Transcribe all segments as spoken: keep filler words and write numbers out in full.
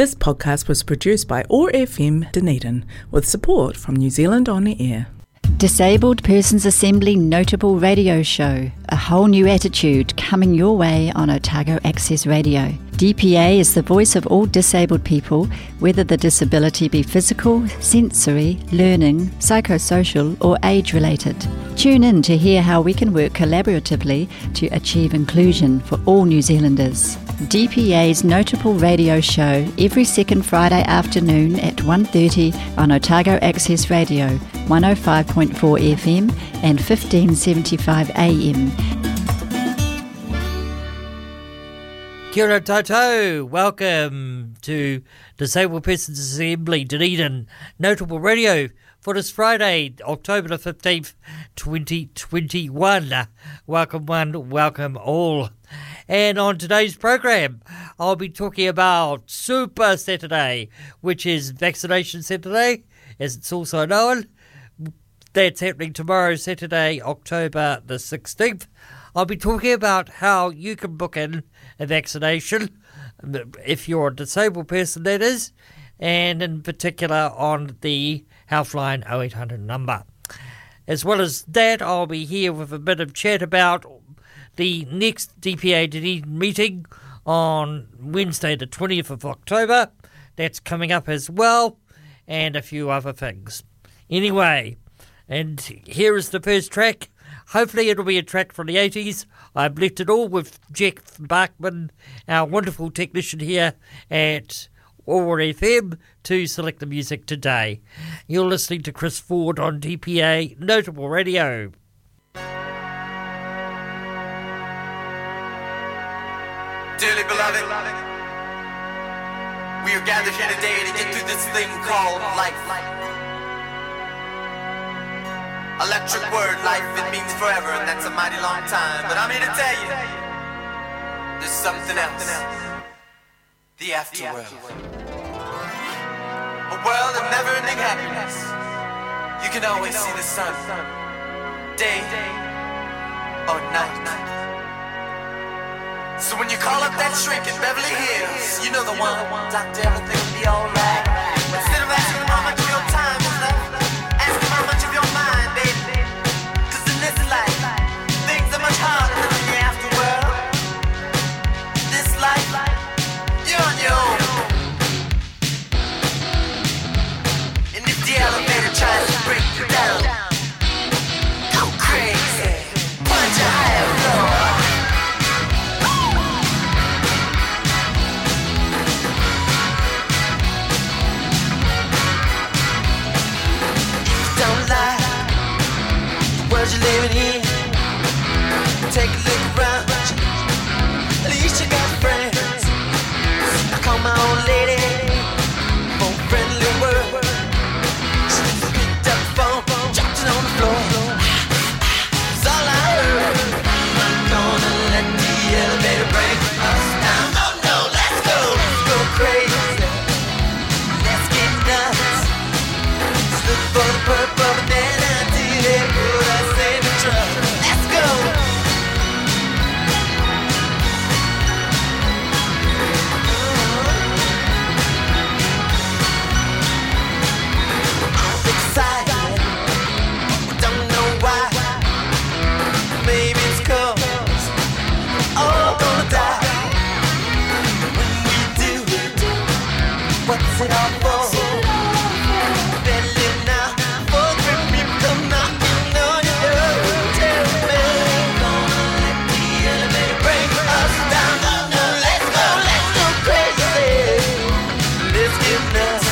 This podcast was produced by O R F M Dunedin with support from New Zealand On Air. Disabled Persons Assembly Notable Radio Show, a whole new attitude coming your way on Otago Access Radio. D P A is the voice of all disabled people, whether the disability be physical, sensory, learning, psychosocial or age-related. Tune in to hear how we can work collaboratively to achieve inclusion for all New Zealanders. D P A's Notable Radio Show every second Friday afternoon at one thirty on Otago Access Radio, one oh five point four F M and fifteen seventy-five A M. Kia ora tātou, welcome to Disabled Persons Assembly Dunedin Notable Radio for this Friday, October the fifteenth, twenty twenty-one. Welcome one, welcome all. And on today's program, I'll be talking about Super Saturday, which is Vaccination Saturday, as it's also known. That's happening tomorrow, Saturday, October the sixteenth. I'll be talking about how you can book in a vaccination, if you're a disabled person that is, and in particular on the Healthline oh eight hundred number. As well as that, I'll be here with a bit of chat about the next D P A Dunedin meeting on Wednesday the twentieth of October. That's coming up as well, and a few other things. Anyway, and here is the first track. Hopefully it'll be a track from the eighties. I've left it all with Jack Barkman, our wonderful technician here at O R F M, to select the music today. You're listening to Chris Ford on D P A Notable Radio. Dearly beloved, we are gathered here today to get through this thing called life. Electric word, life, it means forever, and that's a mighty long time. But I'm here to tell you, there's something else. The afterworld. A world of never-ending happiness. You can always see the sun, day or night. So when you call up that shrink in Beverly Hills, you know the one, doctor, everything will be alright. Instead of asking how much of your time is left, ask him how much of your mind. Harder than the afterworld. This life, you're on your own. And if the elevator tries to break you down, go crazy, punch a higher floor. If you don't like the world you're living in, take a look around, at least you got friends. I call my old lady for a friendly word. She picked up the phone, dropped it on the floor. That's all I heard. I'm not gonna let the elevator break us down. Oh no, let's go, let's go crazy. Let's get nuts. Let's look for the purple, but then I did it. Put us in the truck. Let's go. What's it all for? Better live now, for Crip Camp come knocking on your door. Tell me, gonna let the elevator break us down. No, no, let's go, let's go crazy. Let's get nuts.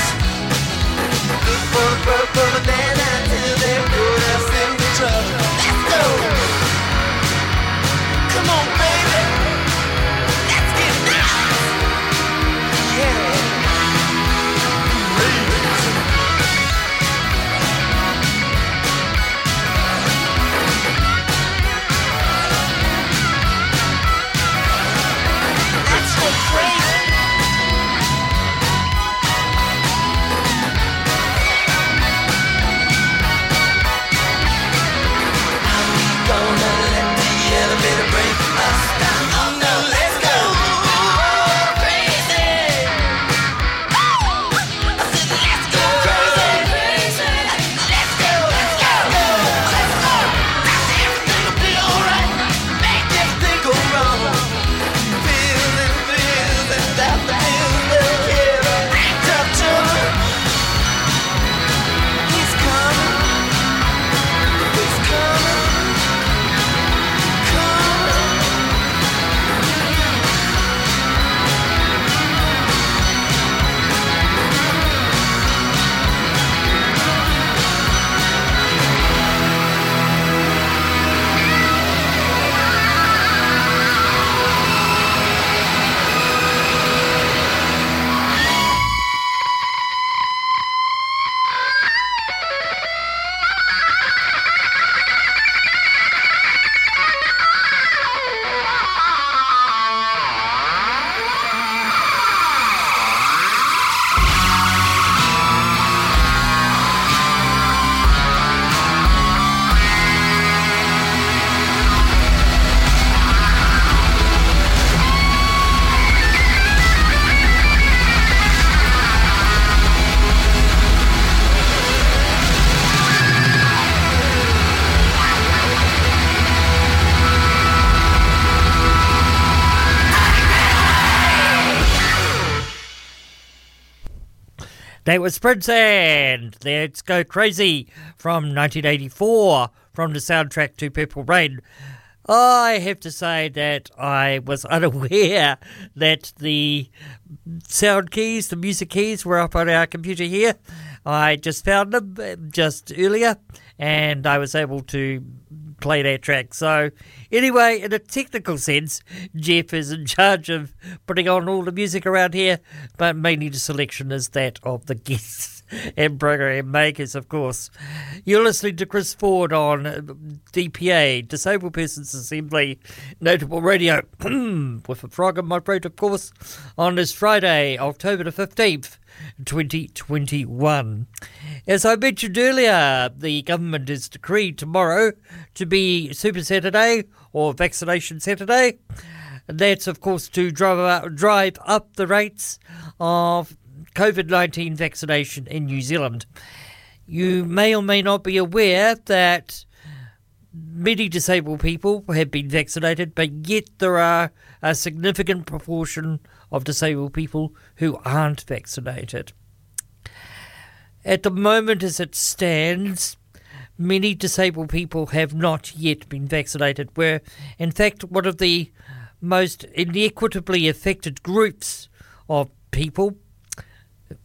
Look for the purple, but then until they put us in the trouble. Let's go. Come on, baby. Let's get nuts. Yeah. That was Prince and Let's Go Crazy from nineteen eighty-four from the soundtrack to Purple Rain. I have to say that I was unaware that the sound keys, the music keys, were up on our computer here. I just found them just earlier and I was able to play that track. So anyway, in a technical sense, Jeff is in charge of putting on all the music around here, but mainly the selection is that of the guests and program makers, of course. You're listening to Chris Ford on D P A, Disabled Persons Assembly, Noteable Radio, with a frog in my throat, of course, on this Friday, October the fifteenth, twenty twenty-one. As I mentioned earlier, the government has decreed tomorrow to be Super Saturday or Vaccination Saturday. That's, of course, to drive up, drive up the rates of COVID nineteen vaccination in New Zealand. You may or may not be aware that many disabled people have been vaccinated, but yet there are a significant proportion of disabled people who aren't vaccinated. At the moment, as it stands, many disabled people have not yet been vaccinated. We're, in fact, one of the most inequitably affected groups of people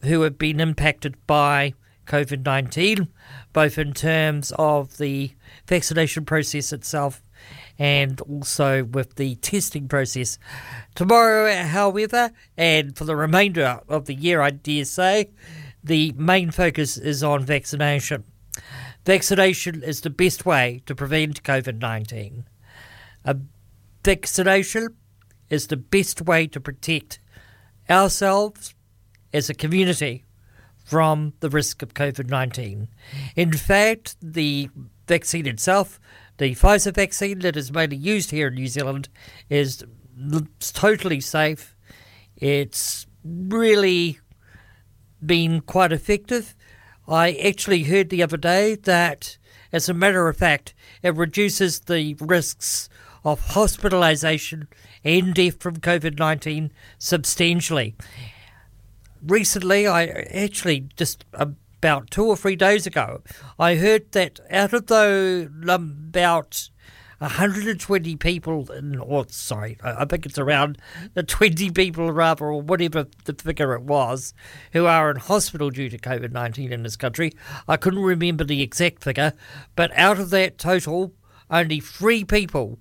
who have been impacted by COVID nineteen, both in terms of the vaccination process itself and also with the testing process. Tomorrow, however, and for the remainder of the year, I dare say, the main focus is on vaccination. Vaccination is the best way to prevent COVID nineteen. A vaccination is the best way to protect ourselves as a community from the risk of COVID nineteen. In fact, the vaccine itself, the Pfizer vaccine that is mainly used here in New Zealand, is totally safe. It's really been quite effective. I actually heard the other day that, as a matter of fact, it reduces the risks of hospitalisation and death from COVID nineteen substantially. Recently, I actually just about two or three days ago, I heard that out of the about one hundred twenty people, in, or sorry, I think it's around the twenty people rather, or whatever the figure it was, who are in hospital due to COVID nineteen in this country. I couldn't remember the exact figure, but out of that total, only three people,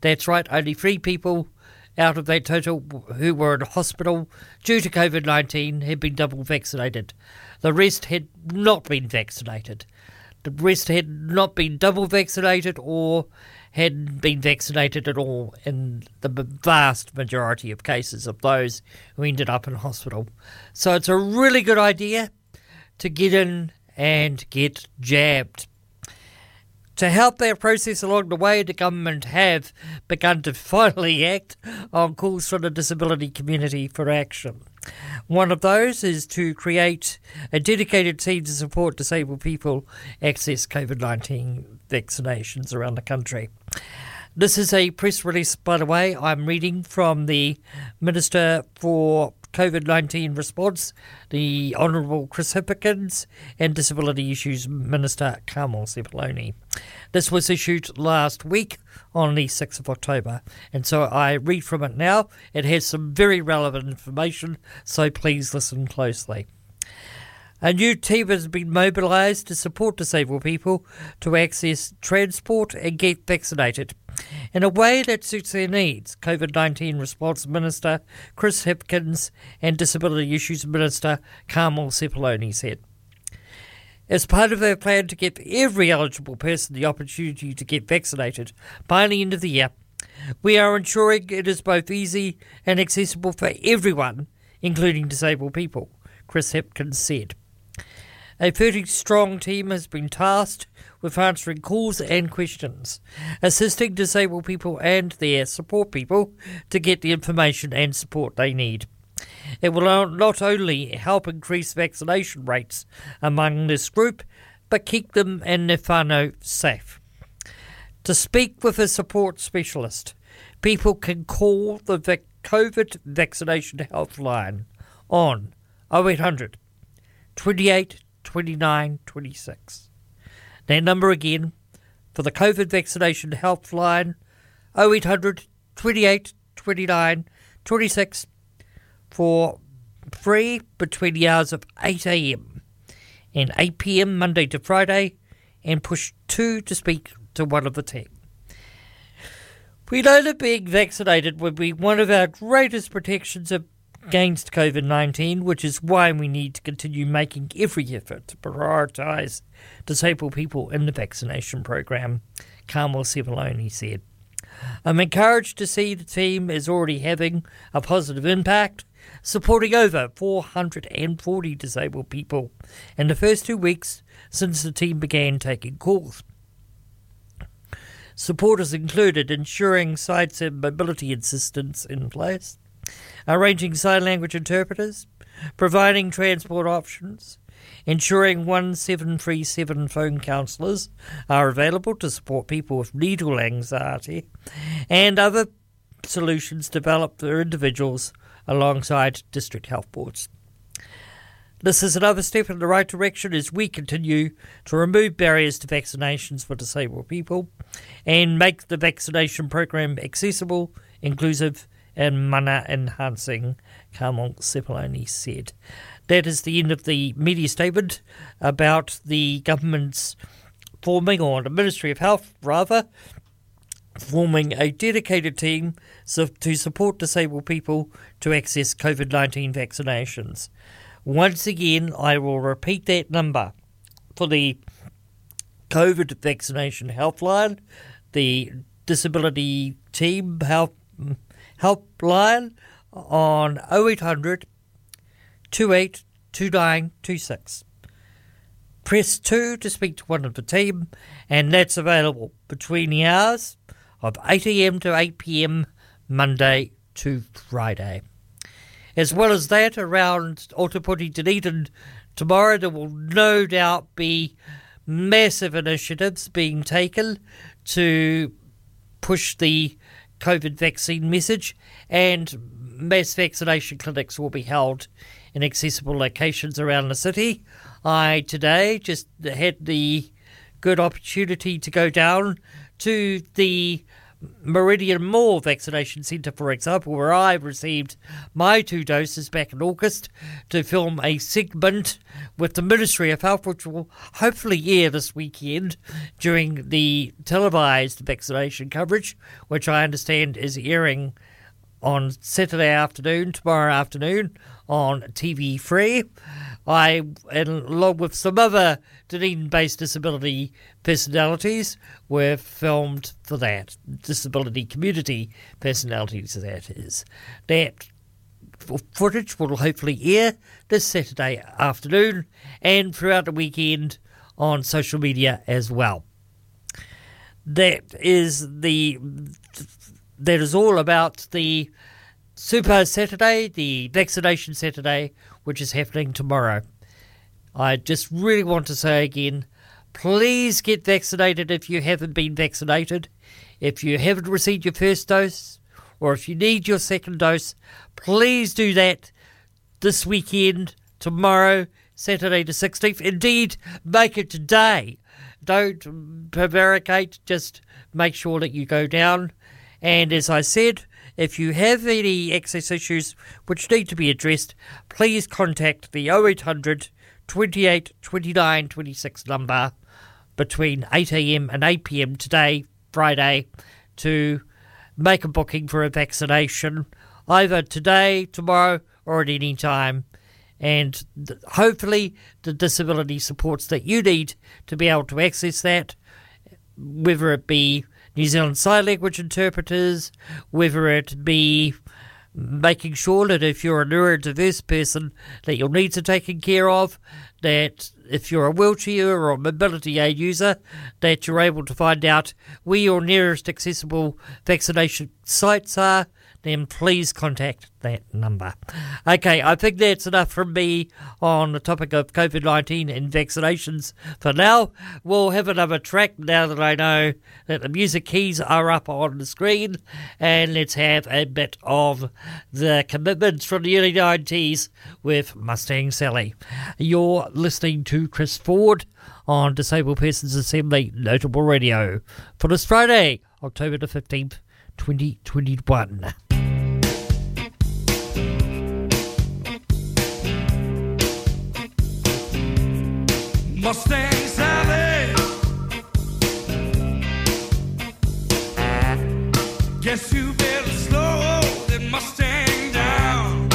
that's right, only three people out of that total who were in hospital due to COVID nineteen had been double vaccinated. The rest had not been vaccinated. The rest had not been double vaccinated or hadn't been vaccinated at all in the vast majority of cases of those who ended up in hospital. So it's a really good idea to get in and get jabbed. To help that process along the way, the government have begun to finally act on calls from the disability community for action. One of those is to create a dedicated team to support disabled people access COVID nineteen vaccinations around the country. This is a press release, by the way, I'm reading from the Minister for COVID nineteen Response, the Honourable Chris Hipkins, and Disability Issues Minister Carmel Sepuloni. This was issued last week on the sixth of October, and so I read from it now. It has some very relevant information, so please listen closely. A new team has been mobilised to support disabled people to access transport and get vaccinated in a way that suits their needs, COVID nineteen Response Minister Chris Hipkins and Disability Issues Minister Carmel Sepuloni said. As part of their plan to give every eligible person the opportunity to get vaccinated by the end of the year, we are ensuring it is both easy and accessible for everyone, including disabled people, Chris Hipkins said. A thirty-strong team has been tasked with answering calls and questions, assisting disabled people and their support people to get the information and support they need. It will not only help increase vaccination rates among this group, but keep them and their whānau safe. To speak with a support specialist, people can call the COVID Vaccination Helpline on oh eight hundred twenty-eight, twenty-nine, twenty-six. That number again for the COVID vaccination helpline, oh eight hundred, twenty-eight, twenty-nine, twenty-six, for free between the hours of eight a.m. and eight p.m. Monday to Friday, and push two to speak to one of the team. We know that being vaccinated would be one of our greatest protections against COVID nineteen, which is why we need to continue making every effort to prioritise disabled people in the vaccination programme, Carmel Sepuloni said. I'm encouraged to see the team is already having a positive impact, supporting over four hundred forty disabled people in the first two weeks since the team began taking calls. Support has included ensuring sight and mobility assistance in place, arranging sign language interpreters, providing transport options, ensuring one seven three seven phone counsellors are available to support people with needle anxiety, and other solutions developed for individuals alongside district health boards. This is another step in the right direction as we continue to remove barriers to vaccinations for disabled people and make the vaccination program accessible, inclusive and mana enhancing, Carmel Sepuloni said. That is the end of the media statement about the government's forming, or the Ministry of Health rather, forming a dedicated team to support disabled people to access COVID nineteen vaccinations. Once again, I will repeat that number for the COVID vaccination helpline, the disability team help helpline on oh eight hundred, twenty-eight, twenty-nine, twenty-six. Press two to speak to one of the team, and that's available between the hours of eight a.m. to eight p.m. Monday to Friday. As well as that, around Otepoti, Dunedin tomorrow, there will no doubt be massive initiatives being taken to push the COVID vaccine message, and mass vaccination clinics will be held in accessible locations around the city. I today just had the good opportunity to go down to the Meridian Mall Vaccination Centre, for example, where I received my two doses back in August, to film a segment with the Ministry of Health, which will hopefully air this weekend during the televised vaccination coverage, which I understand is airing on Saturday afternoon, tomorrow afternoon, on T V three. I, and along with some other Dunedin-based disability personalities, were filmed for that. Disability community personalities, that is. That footage will hopefully air this Saturday afternoon and throughout the weekend on social media as well. That is the... That is all about the Super Saturday, the Vaccination Saturday, which is happening tomorrow. I just really want to say again, please get vaccinated if you haven't been vaccinated. If you haven't received your first dose, or if you need your second dose, please do that this weekend, tomorrow, Saturday the sixteenth. Indeed, make it today. Don't prevaricate, just make sure that you go down. And as I said, if you have any access issues which need to be addressed, please contact the oh eight hundred, twenty-eight, twenty-nine, twenty-six number between eight a.m. and eight p.m. today, Friday, to make a booking for a vaccination, either today, tomorrow, or at any time. And th- hopefully the disability supports that you need to be able to access that, whether it be New Zealand Sign Language interpreters, whether it be making sure that if you're a neurodiverse person that your needs are taken care of, that if you're a wheelchair or a mobility aid user, that you're able to find out where your nearest accessible vaccination sites are, then please contact that number. Okay, I think that's enough from me on the topic of COVID nineteen and vaccinations for now. We'll have another track now that I know that the music keys are up on the screen, and let's have a bit of the Commitments from the early nineties with Mustang Sally. You're listening to Chris Ford on Disabled Persons Assembly Notable Radio for this Friday, October the fifteenth, twenty twenty-one. Mustang Sally, guess you better slow that Mustang down.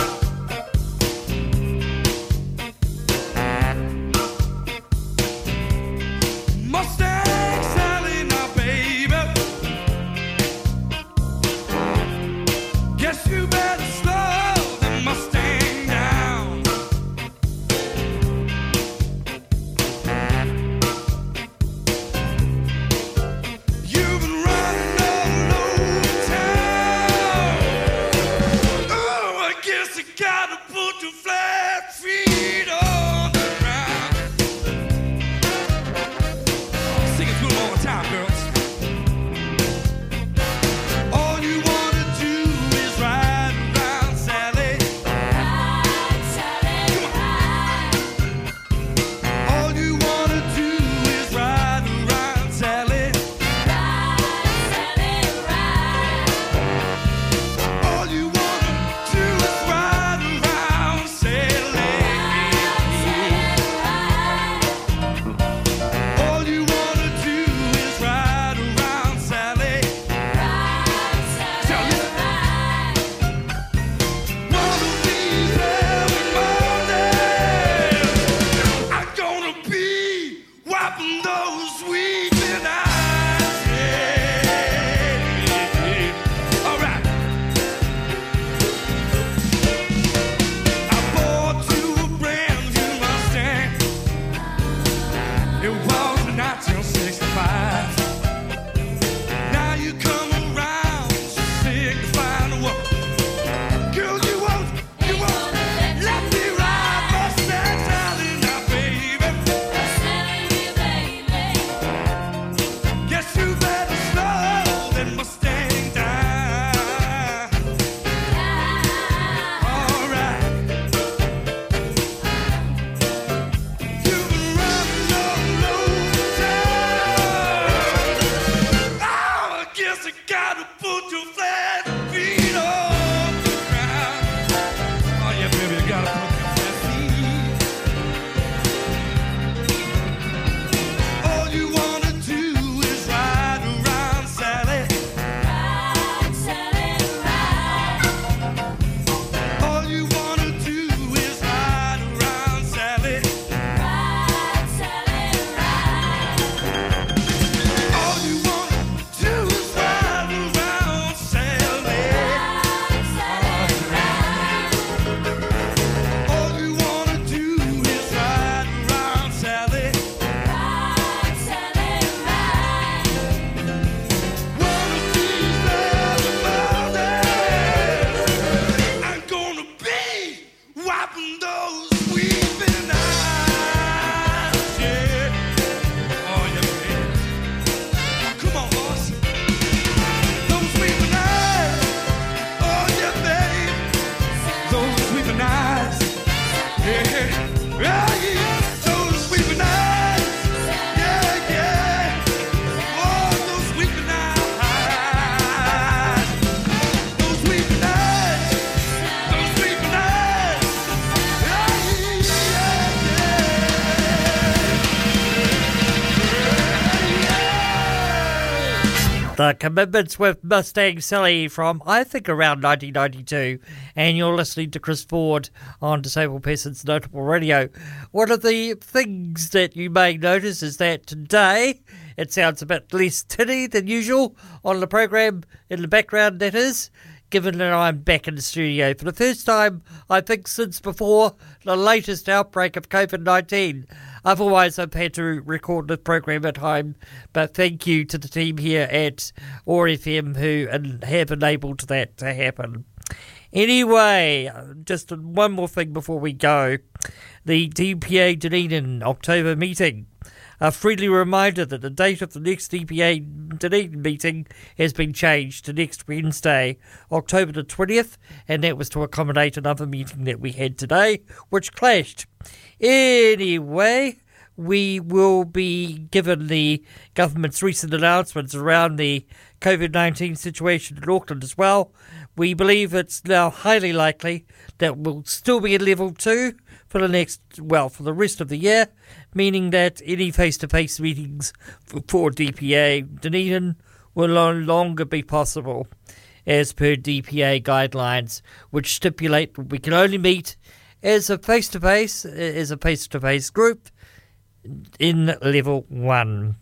Mustang Sally, my baby, guess you better slow that Mustang. The Commitments with Mustang Sally from, I think, around nineteen ninety-two, and you're listening to Chris Ford on Disabled Persons Notable Radio. One of the things that you may notice is that today it sounds a bit less tinny than usual on the program, in the background that is, given that I'm back in the studio for the first time, I think, since before the latest outbreak of COVID nineteen. Otherwise, I've had to record the program at home. But thank you to the team here at O R F M who have enabled that to happen. Anyway, just one more thing before we go. The D P A Dunedin October meeting. A friendly reminder that the date of the next D P A Dunedin meeting has been changed to next Wednesday, October the twentieth, and that was to accommodate another meeting that we had today, which clashed. Anyway, we will be given the government's recent announcements around the COVID nineteen situation in Auckland as well. We believe it's now highly likely that we'll still be in level two for the next, well, for the rest of the year, meaning that any face-to-face meetings for D P A Dunedin will no longer be possible as per D P A guidelines, which stipulate we can only meet as a face-to-face, as a face-to-face group in level one.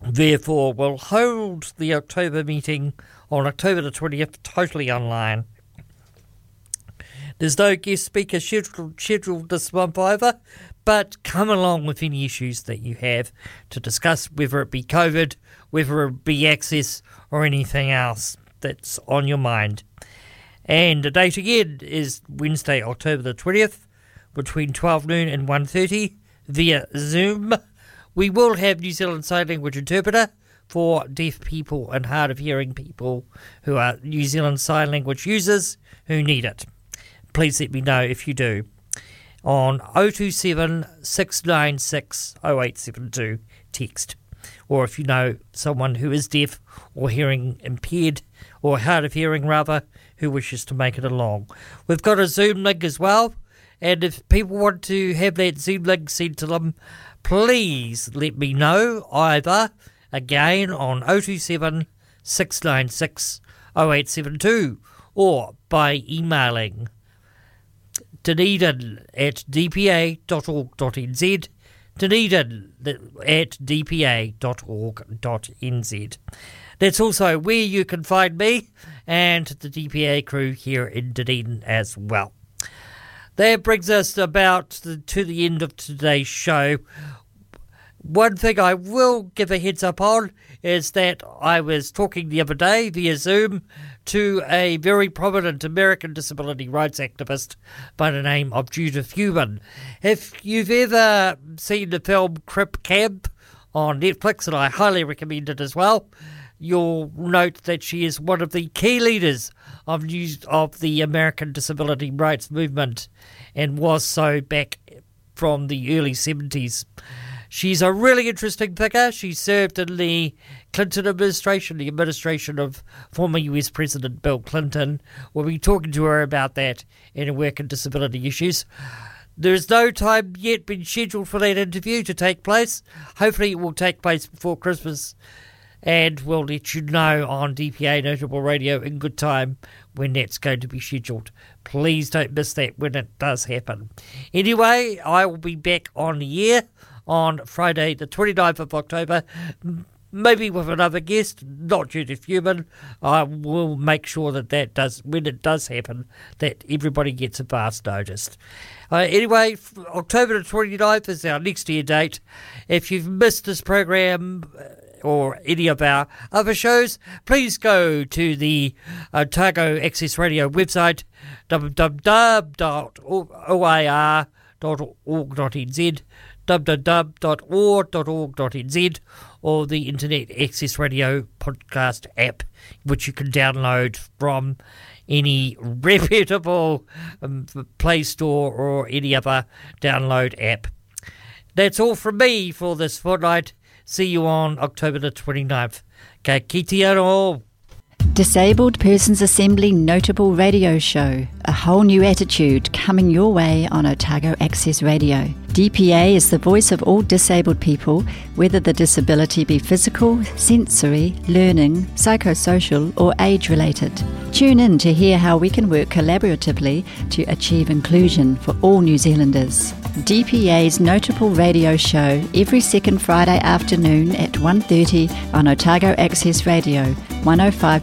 Therefore, we'll hold the October meeting on October the twentieth totally online. There's no guest speaker scheduled, scheduled this month either, but come along with any issues that you have to discuss, whether it be COVID, whether it be access, or anything else that's on your mind. And the date again is Wednesday, October the twentieth, between twelve noon and one thirty via Zoom. We will have New Zealand Sign Language Interpreter for deaf people and hard of hearing people who are New Zealand Sign Language users who need it. Please let me know if you do on zero two seven, six nine six, zero eight seven two text, or if you know someone who is deaf or hearing impaired or hard of hearing rather who wishes to make it along. We've got a Zoom link as well, and if people want to have that Zoom link sent to them, please let me know either again on zero two seven, six nine six, zero eight seven two or by emailing Dunedin at d p a dot org dot n z, Dunedin at d p a dot org dot n z. That's also where you can find me and the D P A crew here in Dunedin as well. That brings us about to the end of today's show. One thing I will give a heads up on is that I was talking the other day via Zoom to a very prominent American disability rights activist by the name of Judith Heumann. If you've ever seen the film Crip Camp on Netflix, and I highly recommend it as well, you'll note that she is one of the key leaders of, of the American disability rights movement and was so back from the early seventies. She's a really interesting figure. She served in the Clinton administration, the administration of former U S President Bill Clinton. We'll be talking to her about that and her work and disability issues. There's no time yet been scheduled for that interview to take place. Hopefully it will take place before Christmas, and we'll let you know on D P A Notable Radio in good time when that's going to be scheduled. Please don't miss that when it does happen. Anyway, I will be back on the air on Friday the twenty-ninth of October, maybe with another guest, not Judith Heumann. I will make sure that that does, when it does happen, that everybody gets advance notice. Uh, anyway, October the twenty-ninth is our next year date. If you've missed this program or any of our other shows, please go to the Otago Access Radio website, w w w dot o i r dot org dot n z, w w w dot o r dot org dot n z, or the Internet Access Radio podcast app, which you can download from any reputable um, Play Store or any other download app. That's all from me for this fortnight. See you on October the twenty-ninth. Ka kite anō. Disabled Persons Assembly Notable Radio Show. A whole new attitude coming your way on Otago Access Radio. D P A is the voice of all disabled people, whether the disability be physical, sensory, learning, psychosocial or age-related. Tune in to hear how we can work collaboratively to achieve inclusion for all New Zealanders. D P A's Notable Radio Show every second Friday afternoon at one thirty on Otago Access Radio, one oh five